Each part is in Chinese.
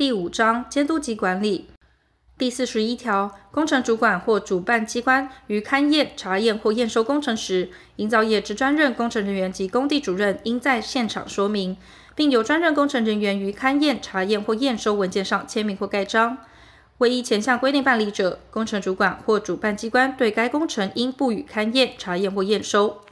第5章监督及管理。第41条，工程主管或主办机关于勘验、查验或验收工程时，营造业之专任工程人员及工地主任应在现场说明，并由专任工程人员于勘验、查验或验收文件上签名或盖章。未依前项规定办理者，工程主管或主办机关对该工程应不予勘验、查验或验收。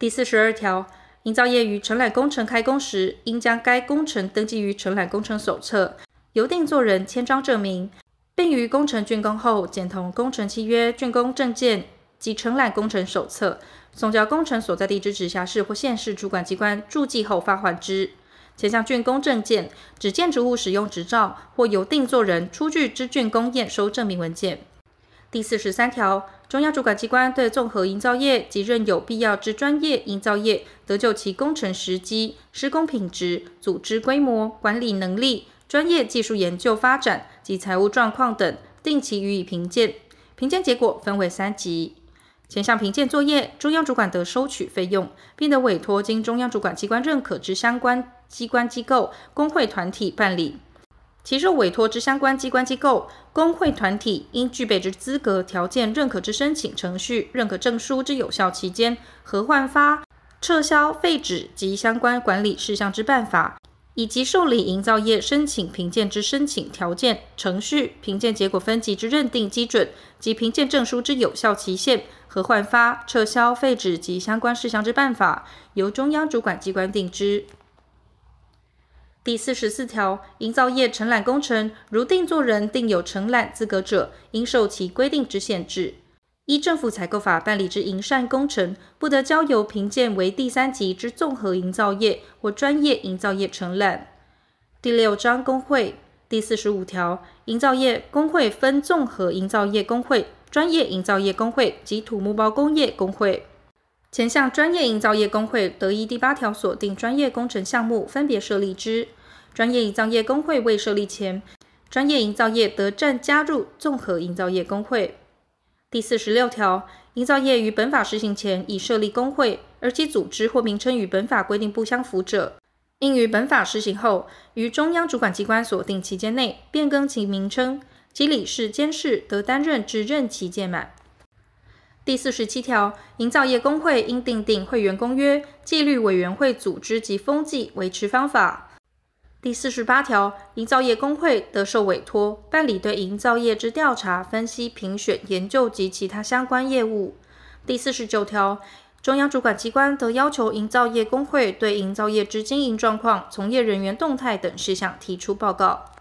第42条，营造业于承揽工程开工时，应将该工程登记于承揽工程手册，由定作人签章证明，并于工程竣工后，检同工程契约、竣工证件及承揽工程手册，送交工程所在地之直辖市或县市主管机关注记后发还之。前项竣工证件指建筑物使用执照或由定作人出具之竣工验收证明文件。第43条，中央主管机关对综合营造业及任有必要之专业营造业，得就其工程时机、施工品质、组织规模、管理能力、专业技术研究发展及财务状况等，定期予以评鉴。评鉴结果分为3级。前项评鉴作业，中央主管得收取费用，并得委托经中央主管机关认可之相关机关机构、工会团体办理。其受委托之相关机关机构、工会团体应具备之资格、条件、认可之申请程序、认可证书之有效期间、核换发、撤销、废止及相关管理事项之办法，以及受理营造业申请评鉴之申请条件、程序、评鉴结果分级之认定基准及评鉴证书之有效期限、核换发、撤销、废止及相关事项之办法，由中央主管机关定之。第44条，营造业承揽工程，如定作人定有承揽资格者，应受其规定之限制。依政府采购法办理之营缮工程，不得交由评鉴为第3级之综合营造业或专业营造业承揽。第6章工会。第45条，营造业工会分综合营造业工会、专业营造业工会及土木包工业工会。前项专业营造业工会得依第8条所定专业工程项目分别设立之。专业营造业工会未设立前，专业营造业得暂加入综合营造业工会。第46条，营造业于本法施行前已设立工会，而其组织或名称与本法规定不相符者，应于本法施行后，于中央主管机关所定期间内变更其名称，其理事、监事得担任至任期届满。第47条，营造业工会应订定会员公约、纪律委员会组织及风纪维持方法。第48条，营造业工会得受委托办理对营造业之调查、分析、评选、研究及其他相关业务。第49条，中央主管机关得要求营造业工会对营造业之经营状况、从业人员动态等事项提出报告。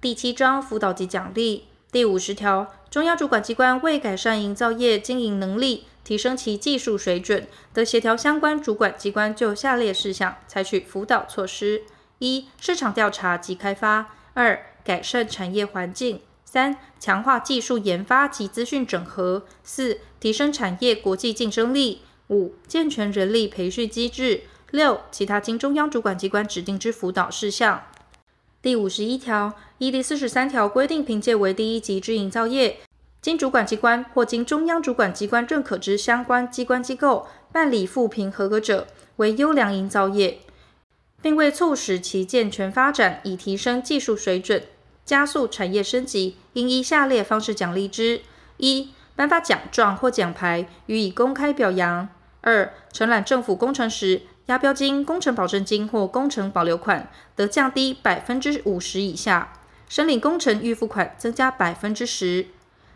第7章辅导及奖励。第50条，中央主管机关为改善营造业经营能力，提升其技术水准，得协调相关主管机关就下列事项采取辅导措施：1. 市场调查及开发； 2. 改善产业环境； 3. 强化技术研发及资讯整合； 4. 提升产业国际竞争力； 5. 健全人力培训机制； 6. 其他经中央主管机关指定之辅导事项。第51条，依第43条规定评鉴为第1级之营造业，经主管机关或经中央主管机关认可之相关机关机构办理复评合格者，为优良营造业，并为促使其健全发展以提升技术水准、加速产业升级，应依下列方式奖励之： 1. 颁发奖状或奖牌予以公开表扬； 2. 承揽政府工程时，押标金、工程保证金或工程保留款得降低 50% 以下，申领工程预付款增加 10%。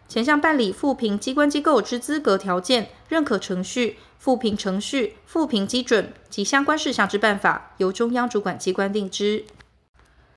前项办理复评机关机构之资格条件、认可程序、复评程序、复评基准及相关事项之办法，由中央主管机关定之。